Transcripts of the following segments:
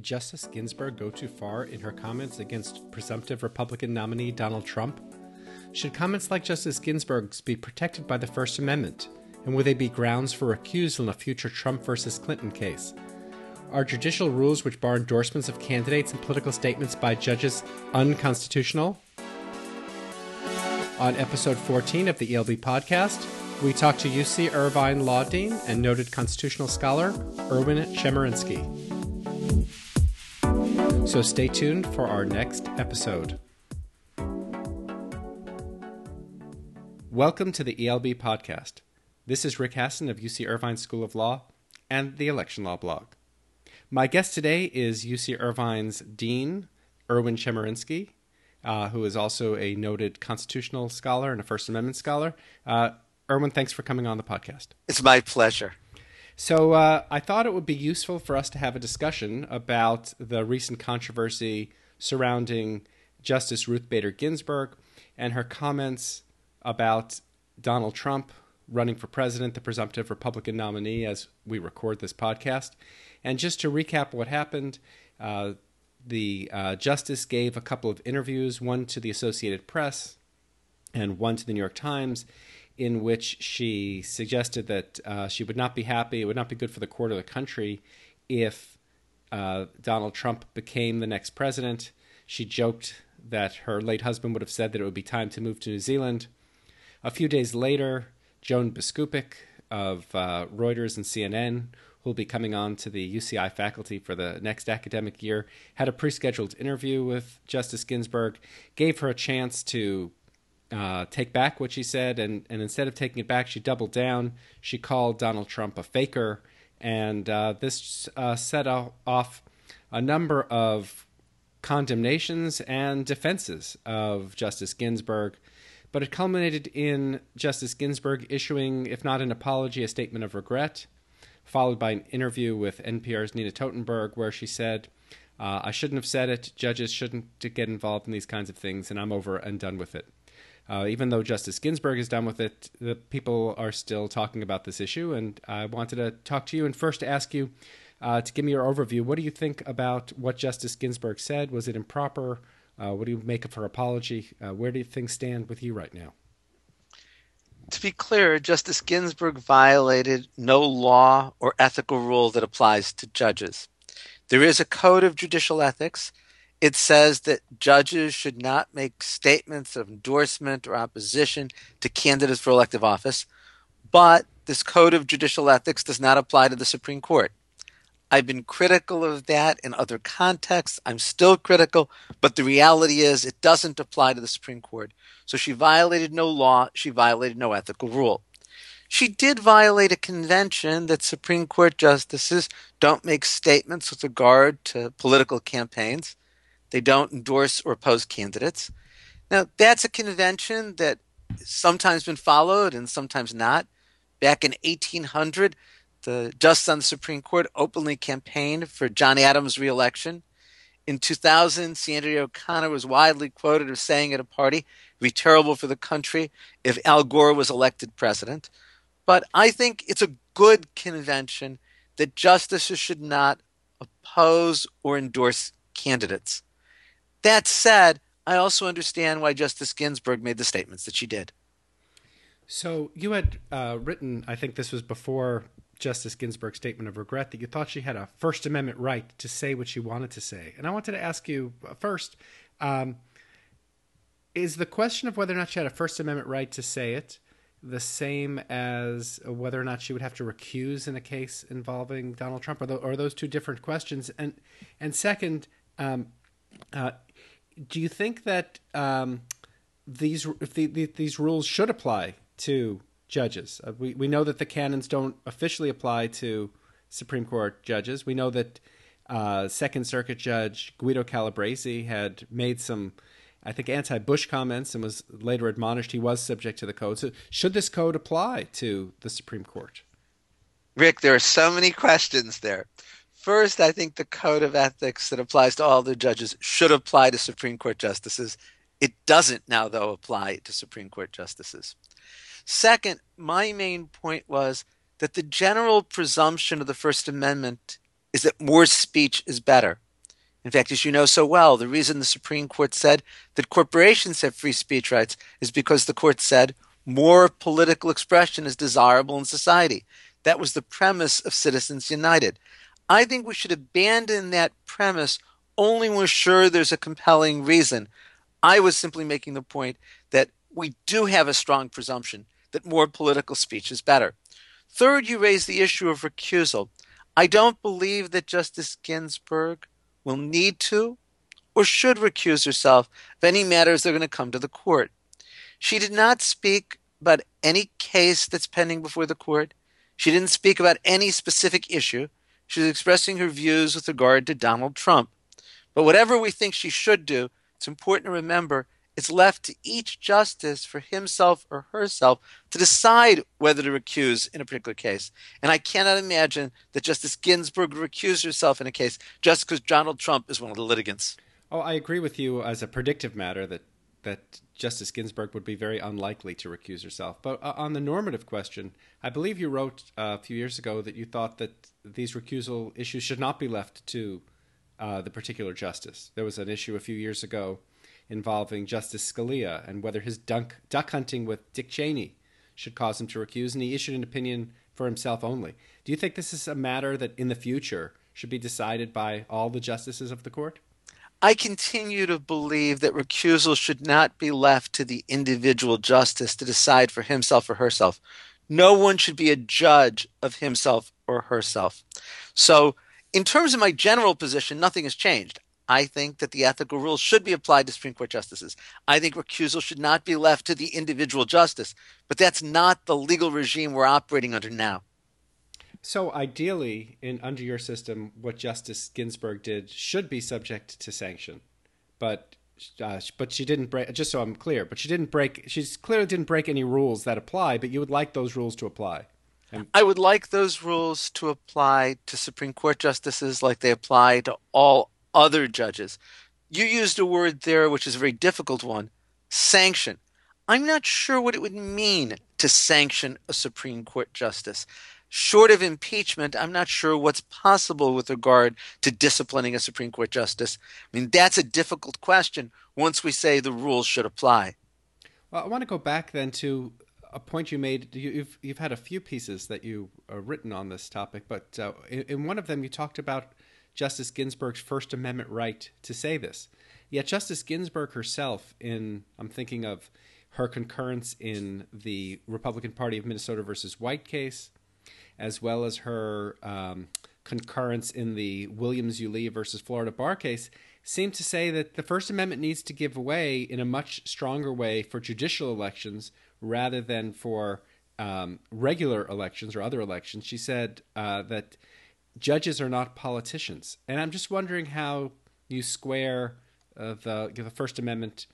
did Justice Ginsburg go too far in her comments against presumptive Republican nominee Donald Trump? Should comments like Justice Ginsburg's be protected by the First Amendment? And would they be grounds for recusal in a future Trump versus Clinton case? Are judicial rules which bar endorsements of candidates and political statements by judges unconstitutional? On episode 14 of the ELB podcast, we talk to UC Irvine Law Dean and noted constitutional scholar Erwin Chemerinsky. So stay tuned for our next episode. Welcome to the ELB podcast. This is Rick Hasen of UC Irvine School of Law and the Election Law blog. My guest today is UC Irvine's Dean, Erwin Chemerinsky, who is also a noted constitutional scholar and a First Amendment scholar. Erwin, thanks for coming on the podcast. It's my pleasure. So I thought it would be useful for us to have a discussion about the recent controversy surrounding Justice Ruth Bader Ginsburg and her comments about Donald Trump running for president, the presumptive Republican nominee, as we record this podcast. And just to recap what happened, the justice gave a couple of interviews, one to the Associated Press and one to the New York Times, in which she suggested that she would not be happy, it would not be good for the court or the country if Donald Trump became the next president. She joked that her late husband would have said that it would be time to move to New Zealand. A few days later, Joan Biskupic of Reuters and CNN, who will be coming on to the UCI faculty for the next academic year, had a pre-scheduled interview with Justice Ginsburg, gave her a chance to take back what she said, and instead of taking it back, she doubled down. She called Donald Trump a faker, and this set off a number of condemnations and defenses of Justice Ginsburg. But it culminated in Justice Ginsburg issuing, if not an apology, a statement of regret, followed by an interview with NPR's Nina Totenberg, where she said, I shouldn't have said it. Judges shouldn't get involved in these kinds of things, and I'm over and done with it. Even though Justice Ginsburg is done with it, the people are still talking about this issue, and I wanted to talk to you and first ask you to give me your overview. What do you think about what Justice Ginsburg said? Was it improper? What do you make of her apology? Where do things stand with you right now? To be clear, Justice Ginsburg violated no law or ethical rule that applies to judges. There is a code of judicial ethics. It says that judges should not make statements of endorsement or opposition to candidates for elective office, but this code of judicial ethics does not apply to the Supreme Court. I've been critical of that in other contexts. I'm still critical, but the reality is it doesn't apply to the Supreme Court. So she violated no law. She violated no ethical rule. She did violate a convention that Supreme Court justices don't make statements with regard to political campaigns. They don't endorse or oppose candidates. Now, that's a convention that sometimes been followed and sometimes not. Back in 1800, the justice on the Supreme Court openly campaigned for John Adams' re-election. In 2000, Sandra O'Connor was widely quoted as saying at a party, it would be terrible for the country if Al Gore was elected president. But I think it's a good convention that justices should not oppose or endorse candidates. That said, I also understand why Justice Ginsburg made the statements that she did. So you had written, I think this was before Justice Ginsburg's statement of regret, that you thought she had a First Amendment right to say what she wanted to say. And I wanted to ask you first, is the question of whether or not she had a First Amendment right to say it the same as whether or not she would have to recuse in a case involving Donald Trump? Are those two different questions? And second, do you think that these rules should apply to judges? We know that the canons don't officially apply to Supreme Court judges. We know that Second Circuit Judge Guido Calabresi had made some, I think, anti-Bush comments and was later admonished he was subject to the code. So should this code apply to the Supreme Court? Rick, there are so many questions there. First, I think the code of ethics that applies to all the judges should apply to Supreme Court justices. It doesn't now, though, apply to Supreme Court justices. Second, my main point was that the general presumption of the First Amendment is that more speech is better. In fact, as you know so well, the reason the Supreme Court said that corporations have free speech rights is because the court said more political expression is desirable in society. That was the premise of Citizens United. I think we should abandon that premise only when we're sure there's a compelling reason. I was simply making the point that we do have a strong presumption that more political speech is better. Third, you raise the issue of recusal. I don't believe that Justice Ginsburg will need to or should recuse herself of any matters that are going to come to the court. She did not speak about any case that's pending before the court. She didn't speak about any specific issue. She was expressing her views with regard to Donald Trump. But whatever we think she should do, it's important to remember it's left to each justice for himself or herself to decide whether to recuse in a particular case. And I cannot imagine that Justice Ginsburg would recuse herself in a case just because Donald Trump is one of the litigants. Oh, I agree with you as a predictive matter that Justice Ginsburg would be very unlikely to recuse herself. But on the normative question, I believe you wrote a few years ago that you thought that these recusal issues should not be left to the particular justice. There was an issue a few years ago involving Justice Scalia and whether his duck hunting with Dick Cheney should cause him to recuse, and he issued an opinion for himself only. Do you think this is a matter that in the future should be decided by all the justices of the court? I continue to believe that recusal should not be left to the individual justice to decide for himself or herself. No one should be a judge of himself or herself. So in terms of my general position, nothing has changed. I think that the ethical rules should be applied to Supreme Court justices. I think recusal should not be left to the individual justice. But that's not the legal regime we're operating under now. So ideally, under your system, what Justice Ginsburg did should be subject to sanction, but she didn't break. Just so I'm clear, but she didn't break. She clearly didn't break any rules that apply. But you would like those rules to apply. I would like those rules to apply to Supreme Court justices, like they apply to all other judges. You used a word there, which is a very difficult one: sanction. I'm not sure what it would mean to sanction a Supreme Court justice. Short of impeachment, I'm not sure what's possible with regard to disciplining a Supreme Court justice. I mean, that's a difficult question once we say the rules should apply. Well, I want to go back then to a point you made. You've had a few pieces that you've written on this topic, but in one of them you talked about Justice Ginsburg's First Amendment right to say this. Yet Justice Ginsburg herself, I'm thinking of her concurrence in the Republican Party of Minnesota versus White case, as well as her concurrence in the Williams-Yulee versus Florida Bar case, seem to say that the First Amendment needs to give way in a much stronger way for judicial elections rather than for regular elections or other elections. She said that judges are not politicians. And I'm just wondering how you square the First Amendment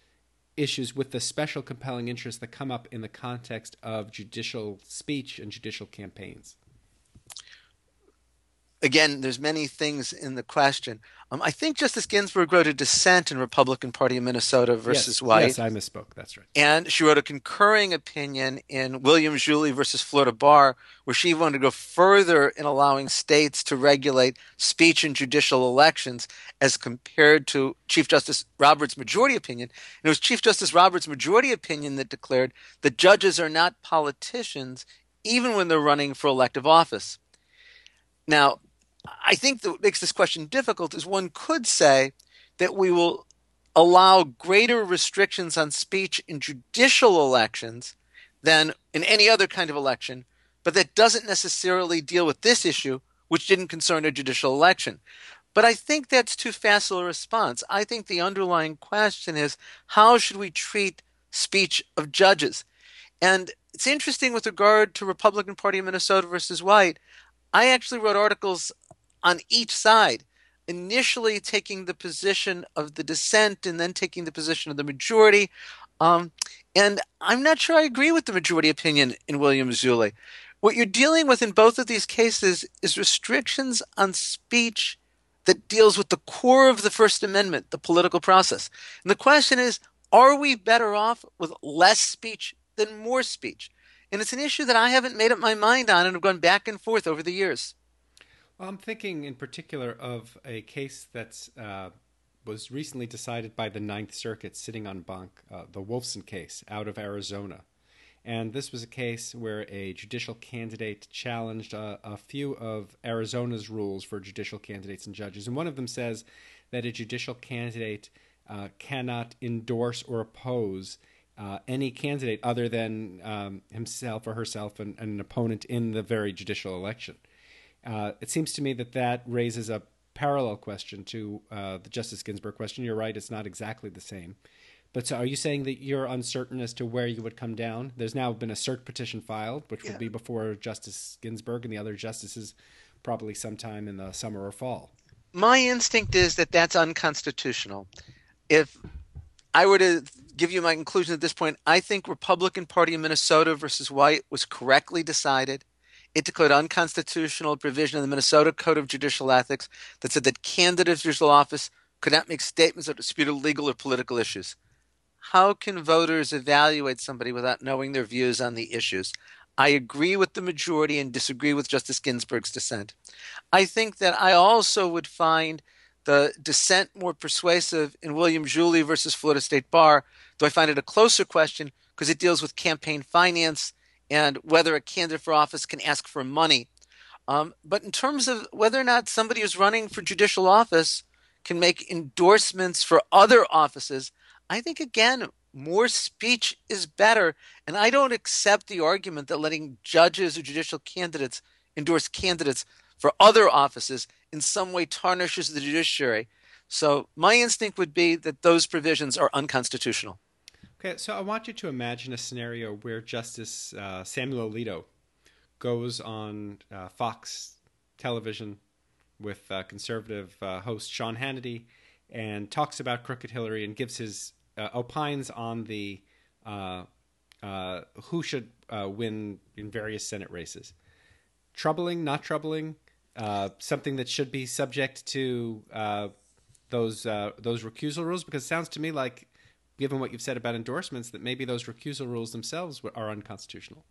issues with the special compelling interests that come up in the context of judicial speech and judicial campaigns. Again, there's many things in the question. I think Justice Ginsburg wrote a dissent in Republican Party of Minnesota versus White. Yes, I misspoke. That's right. And she wrote a concurring opinion in Williams-Yulee versus Florida Bar, where she wanted to go further in allowing states to regulate speech in judicial elections as compared to Chief Justice Roberts' majority opinion. And it was Chief Justice Roberts' majority opinion that declared that judges are not politicians, even when they're running for elective office. Now, I think that what makes this question difficult is one could say that we will allow greater restrictions on speech in judicial elections than in any other kind of election, but that doesn't necessarily deal with this issue, which didn't concern a judicial election. But I think that's too facile a response. I think the underlying question is, how should we treat speech of judges? And it's interesting with regard to Republican Party of Minnesota versus White. I actually wrote articles on each side, initially taking the position of the dissent and then taking the position of the majority. And I'm not sure I agree with the majority opinion in Williams-Yulee. What you're dealing with in both of these cases is restrictions on speech that deals with the core of the First Amendment, the political process. And the question is, are we better off with less speech than more speech? And it's an issue that I haven't made up my mind on and have gone back and forth over the years. I'm thinking in particular of a case that was recently decided by the Ninth Circuit sitting on banc, the Wolfson case out of Arizona. And this was a case where a judicial candidate challenged a few of Arizona's rules for judicial candidates and judges. And one of them says that a judicial candidate cannot endorse or oppose any candidate other than himself or herself and an opponent in the very judicial election. It seems to me that that raises a parallel question to the Justice Ginsburg question. You're right, it's not exactly the same. But so are you saying that you're uncertain as to where you would come down? There's now been a cert petition filed, which will be before Justice Ginsburg and the other justices probably sometime in the summer or fall. My instinct is that that's unconstitutional. If I were to give you my conclusion at this point, I think Republican Party of Minnesota versus White was correctly decided. It declared unconstitutional a provision in the Minnesota Code of Judicial Ethics that said that candidates for judicial office could not make statements that disputed legal or political issues. How can voters evaluate somebody without knowing their views on the issues? I agree with the majority and disagree with Justice Ginsburg's dissent. I think that I also would find the dissent more persuasive in Williams-Yulee versus Florida Bar, though I find it a closer question because it deals with campaign finance and whether a candidate for office can ask for money. But in terms of whether or not somebody who's running for judicial office can make endorsements for other offices, I think, again, more speech is better. And I don't accept the argument that letting judges or judicial candidates endorse candidates for other offices in some way tarnishes the judiciary. So my instinct would be that those provisions are unconstitutional. Okay, so I want you to imagine a scenario where Justice Samuel Alito goes on Fox television with conservative host Sean Hannity and talks about Crooked Hillary and gives his opines on the who should win in various Senate races. Troubling, not troubling, something that should be subject to those recusal rules? Because it sounds to me like, given what you've said about endorsements, that maybe those recusal rules themselves are unconstitutional.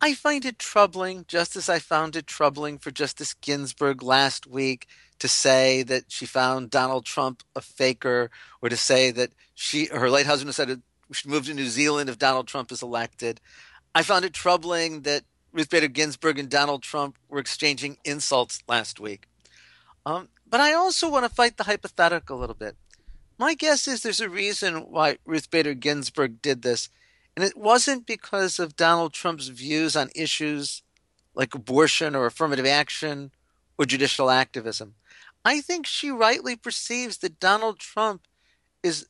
I find it troubling, just as I found it troubling for Justice Ginsburg last week to say that she found Donald Trump a faker, or to say that her late husband decided we should move to New Zealand if Donald Trump is elected. I found it troubling that Ruth Bader Ginsburg and Donald Trump were exchanging insults last week. But I also want to fight the hypothetical a little bit. My guess is there's a reason why Ruth Bader Ginsburg did this, and it wasn't because of Donald Trump's views on issues like abortion or affirmative action or judicial activism. I think she rightly perceives that Donald Trump is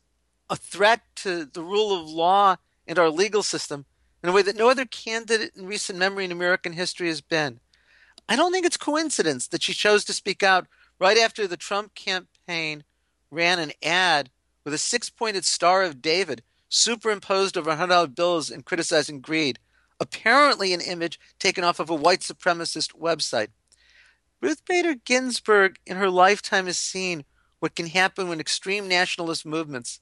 a threat to the rule of law and our legal system in a way that no other candidate in recent memory in American history has been. I don't think it's coincidence that she chose to speak out right after the Trump campaign ran an ad with a six-pointed Star of David superimposed over $100 bills and criticizing greed, apparently an image taken off of a white supremacist website. Ruth Bader Ginsburg in her lifetime has seen what can happen when extreme nationalist movements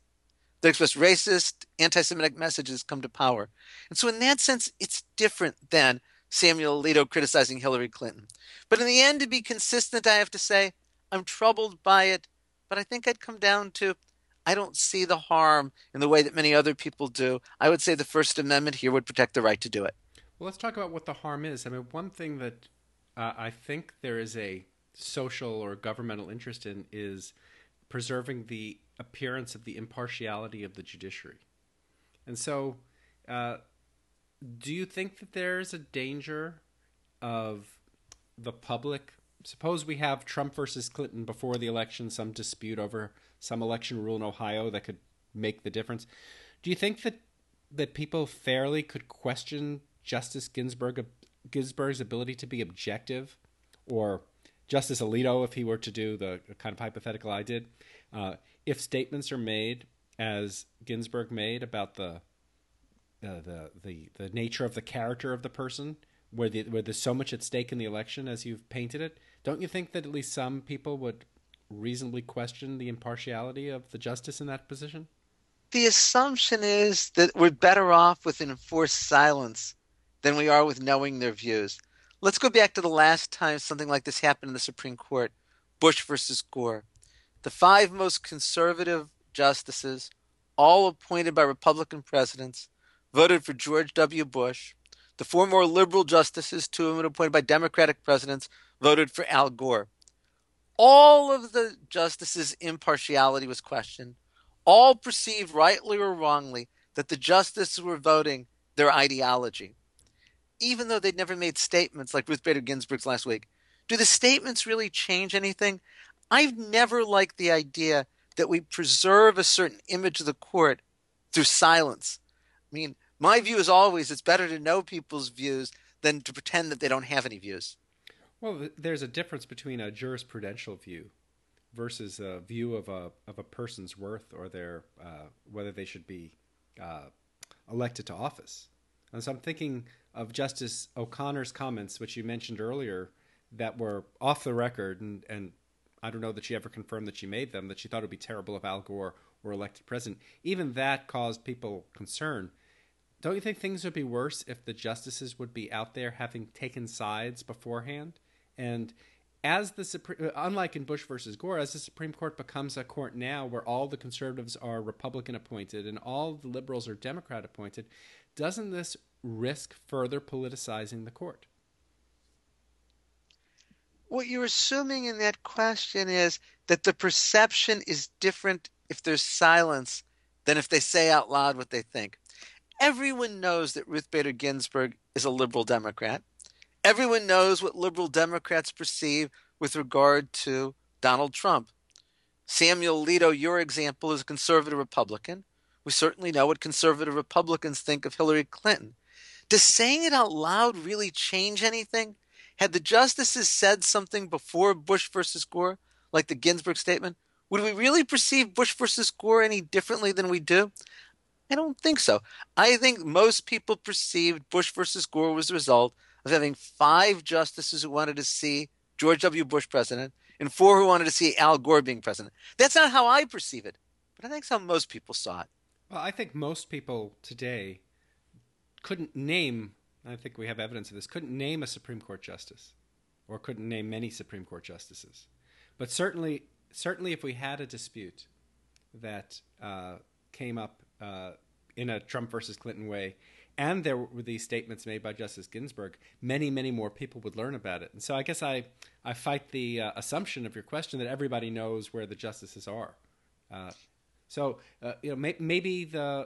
that express racist, anti-Semitic messages come to power. And so in that sense, it's different than Samuel Alito criticizing Hillary Clinton. But in the end, to be consistent, I have to say I'm troubled by it. But I think I'd come down to I don't see the harm in the way that many other people do. I would say the First Amendment here would protect the right to do it. Well, let's talk about what the harm is. I mean, one thing that I think there is a social or governmental interest in is preserving the appearance of the impartiality of the judiciary. And so do you think that there's a danger of the public? Suppose we have Trump versus Clinton before the election, some dispute over some election rule in Ohio that could make the difference. Do you think that people fairly could question Justice Ginsburg's ability to be objective, or Justice Alito, if he were to do the kind of hypothetical I did, if statements are made, as Ginsburg made, about the nature of the character of the person, where there's so much at stake in the election as you've painted it? Don't you think that at least some people would reasonably question the impartiality of the justice in that position? The assumption is that we're better off with enforced silence than we are with knowing their views. Let's go back to the last time something like this happened in the Supreme Court, Bush versus Gore. The five most conservative justices, all appointed by Republican presidents, voted for George W. Bush. The four more liberal justices, two of them appointed by Democratic presidents, voted for Al Gore. All of the justices' impartiality was questioned. All perceived, rightly or wrongly, that the justices were voting their ideology, even though they'd never made statements like Ruth Bader Ginsburg's last week. Do the statements really change anything? I've never liked the idea that we preserve a certain image of the court through silence. I mean, my view is always it's better to know people's views than to pretend that they don't have any views. Well, there's a difference between a jurisprudential view versus a view of a person's worth or their whether they should be elected to office. And so I'm thinking of Justice O'Connor's comments, which you mentioned earlier, that were off the record, and I don't know that she ever confirmed that she made them, that she thought it would be terrible if Al Gore were elected president. Even that caused people concern. Don't you think things would be worse if the justices would be out there having taken sides beforehand? And as unlike in Bush versus Gore, as the Supreme Court becomes a court now where all the conservatives are Republican appointed and all the liberals are Democrat appointed, doesn't this risk further politicizing the court? What you're assuming in that question is that the perception is different if there's silence than if they say out loud what they think. Everyone knows that Ruth Bader Ginsburg is a liberal Democrat. Everyone knows what liberal Democrats perceive with regard to Donald Trump. Samuel Alito, your example, is a conservative Republican. We certainly know what conservative Republicans think of Hillary Clinton. Does saying it out loud really change anything? Had the justices said something before Bush versus Gore, like the Ginsburg statement, would we really perceive Bush versus Gore any differently than we do? I don't think so. I think most people perceived Bush versus Gore was the result of having five justices who wanted to see George W. Bush president and four who wanted to see Al Gore being president. That's not how I perceive it, but I think that's how most people saw it. Well, I think most people today couldn't name, I think we have evidence of this, couldn't name a Supreme Court justice or couldn't name many Supreme Court justices. But certainly if we had a dispute that came up in a Trump versus Clinton way, and there were these statements made by Justice Ginsburg, many, many more people would learn about it. And so I guess I fight the assumption of your question that everybody knows where the justices are. Maybe in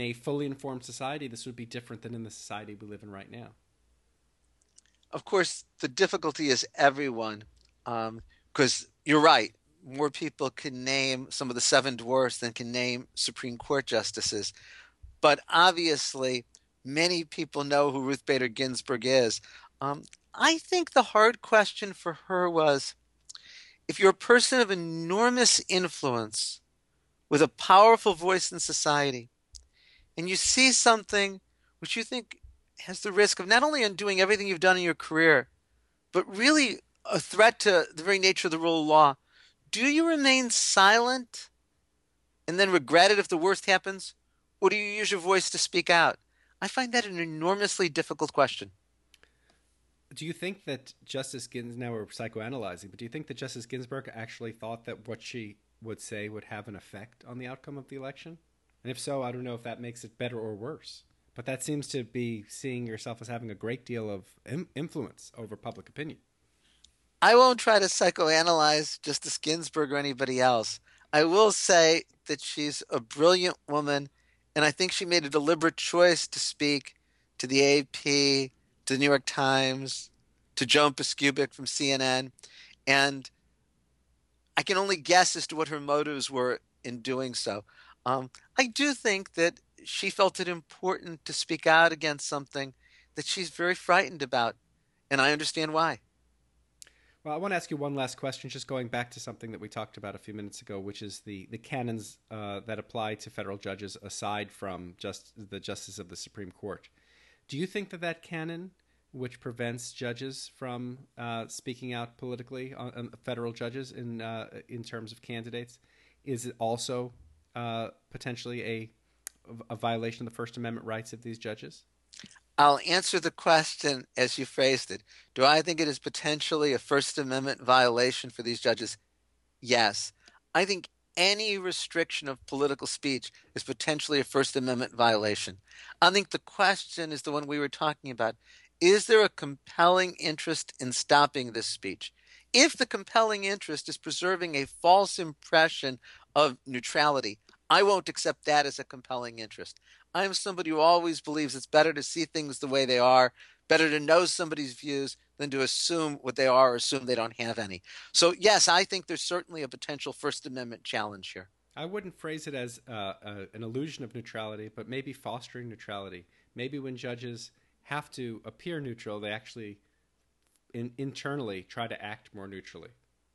a fully informed society, this would be different than in the society we live in right now. Of course, the difficulty is everyone, because you're right. More people can name some of the seven dwarfs than can name Supreme Court justices. But obviously, many people know who Ruth Bader Ginsburg is. I think the hard question for her was, if you're a person of enormous influence with a powerful voice in society, and you see something which you think has the risk of not only undoing everything you've done in your career, but really a threat to the very nature of the rule of law, do you remain silent and then regret it if the worst happens? Or do you use your voice to speak out? I find that an enormously difficult question. Do you think that Justice Ginsburg, now we're psychoanalyzing, but do you think that Justice Ginsburg actually thought that what she would say would have an effect on the outcome of the election? And if so, I don't know if that makes it better or worse. But that seems to be seeing yourself as having a great deal of influence over public opinion. I won't try to psychoanalyze Justice Ginsburg or anybody else. I will say that she's a brilliant woman, and I think she made a deliberate choice to speak to the AP, to the New York Times, to Joan Biskupic from CNN. And I can only guess as to what her motives were in doing so. I do think that she felt it important to speak out against something that she's very frightened about, and I understand why. Well, I want to ask you one last question, just going back to something that we talked about a few minutes ago, which is the canons that apply to federal judges aside from just the justice of the Supreme Court. Do you think that that canon, which prevents judges from speaking out politically, federal judges in terms of candidates, is also potentially a violation of the First Amendment rights of these judges? I'll answer the question as you phrased it. Do I think it is potentially a First Amendment violation for these judges? Yes. I think any restriction of political speech is potentially a First Amendment violation. I think the question is the one we were talking about. Is there a compelling interest in stopping this speech? If the compelling interest is preserving a false impression of neutrality, I won't accept that as a compelling interest. I'm somebody who always believes it's better to see things the way they are, better to know somebody's views than to assume what they are or assume they don't have any. So, yes, I think there's certainly a potential First Amendment challenge here. I wouldn't phrase it as an illusion of neutrality, but maybe fostering neutrality. Maybe when judges have to appear neutral, they actually internally try to act more neutrally.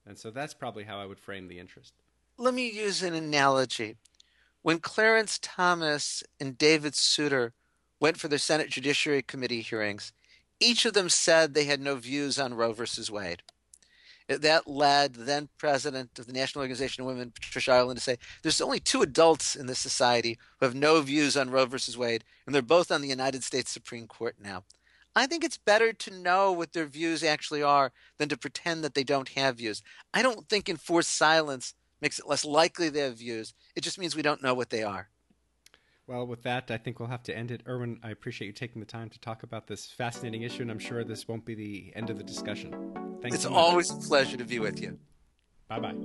And so that's probably how I would frame the interest. Let me use an analogy. When Clarence Thomas and David Souter went for their Senate Judiciary Committee hearings, each of them said they had no views on Roe versus Wade. That led the then president of the National Organization of Women, Patricia Ireland, to say, there's only two adults in this society who have no views on Roe versus Wade, and they're both on the United States Supreme Court now. I think it's better to know what their views actually are than to pretend that they don't have views. I don't think enforced silence makes it less likely they have views. It just means we don't know what they are. Well, with that, I think we'll have to end it. Erwin, I appreciate you taking the time to talk about this fascinating issue, and I'm sure this won't be the end of the discussion. Thanks so much. It's always a pleasure to be with you. Bye-bye.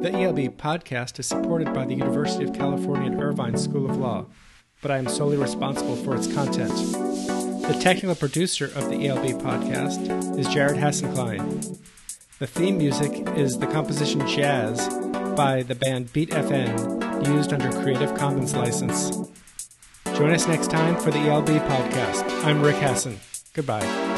The ELB podcast is supported by the University of California at Irvine School of Law, but I am solely responsible for its content. The technical producer of the ELB podcast is Jared Hasenklein. The theme music is the composition Jazz by the band Beat FN, used under Creative Commons license. Join us next time for the ELB podcast. I'm Rick Hasen. Goodbye.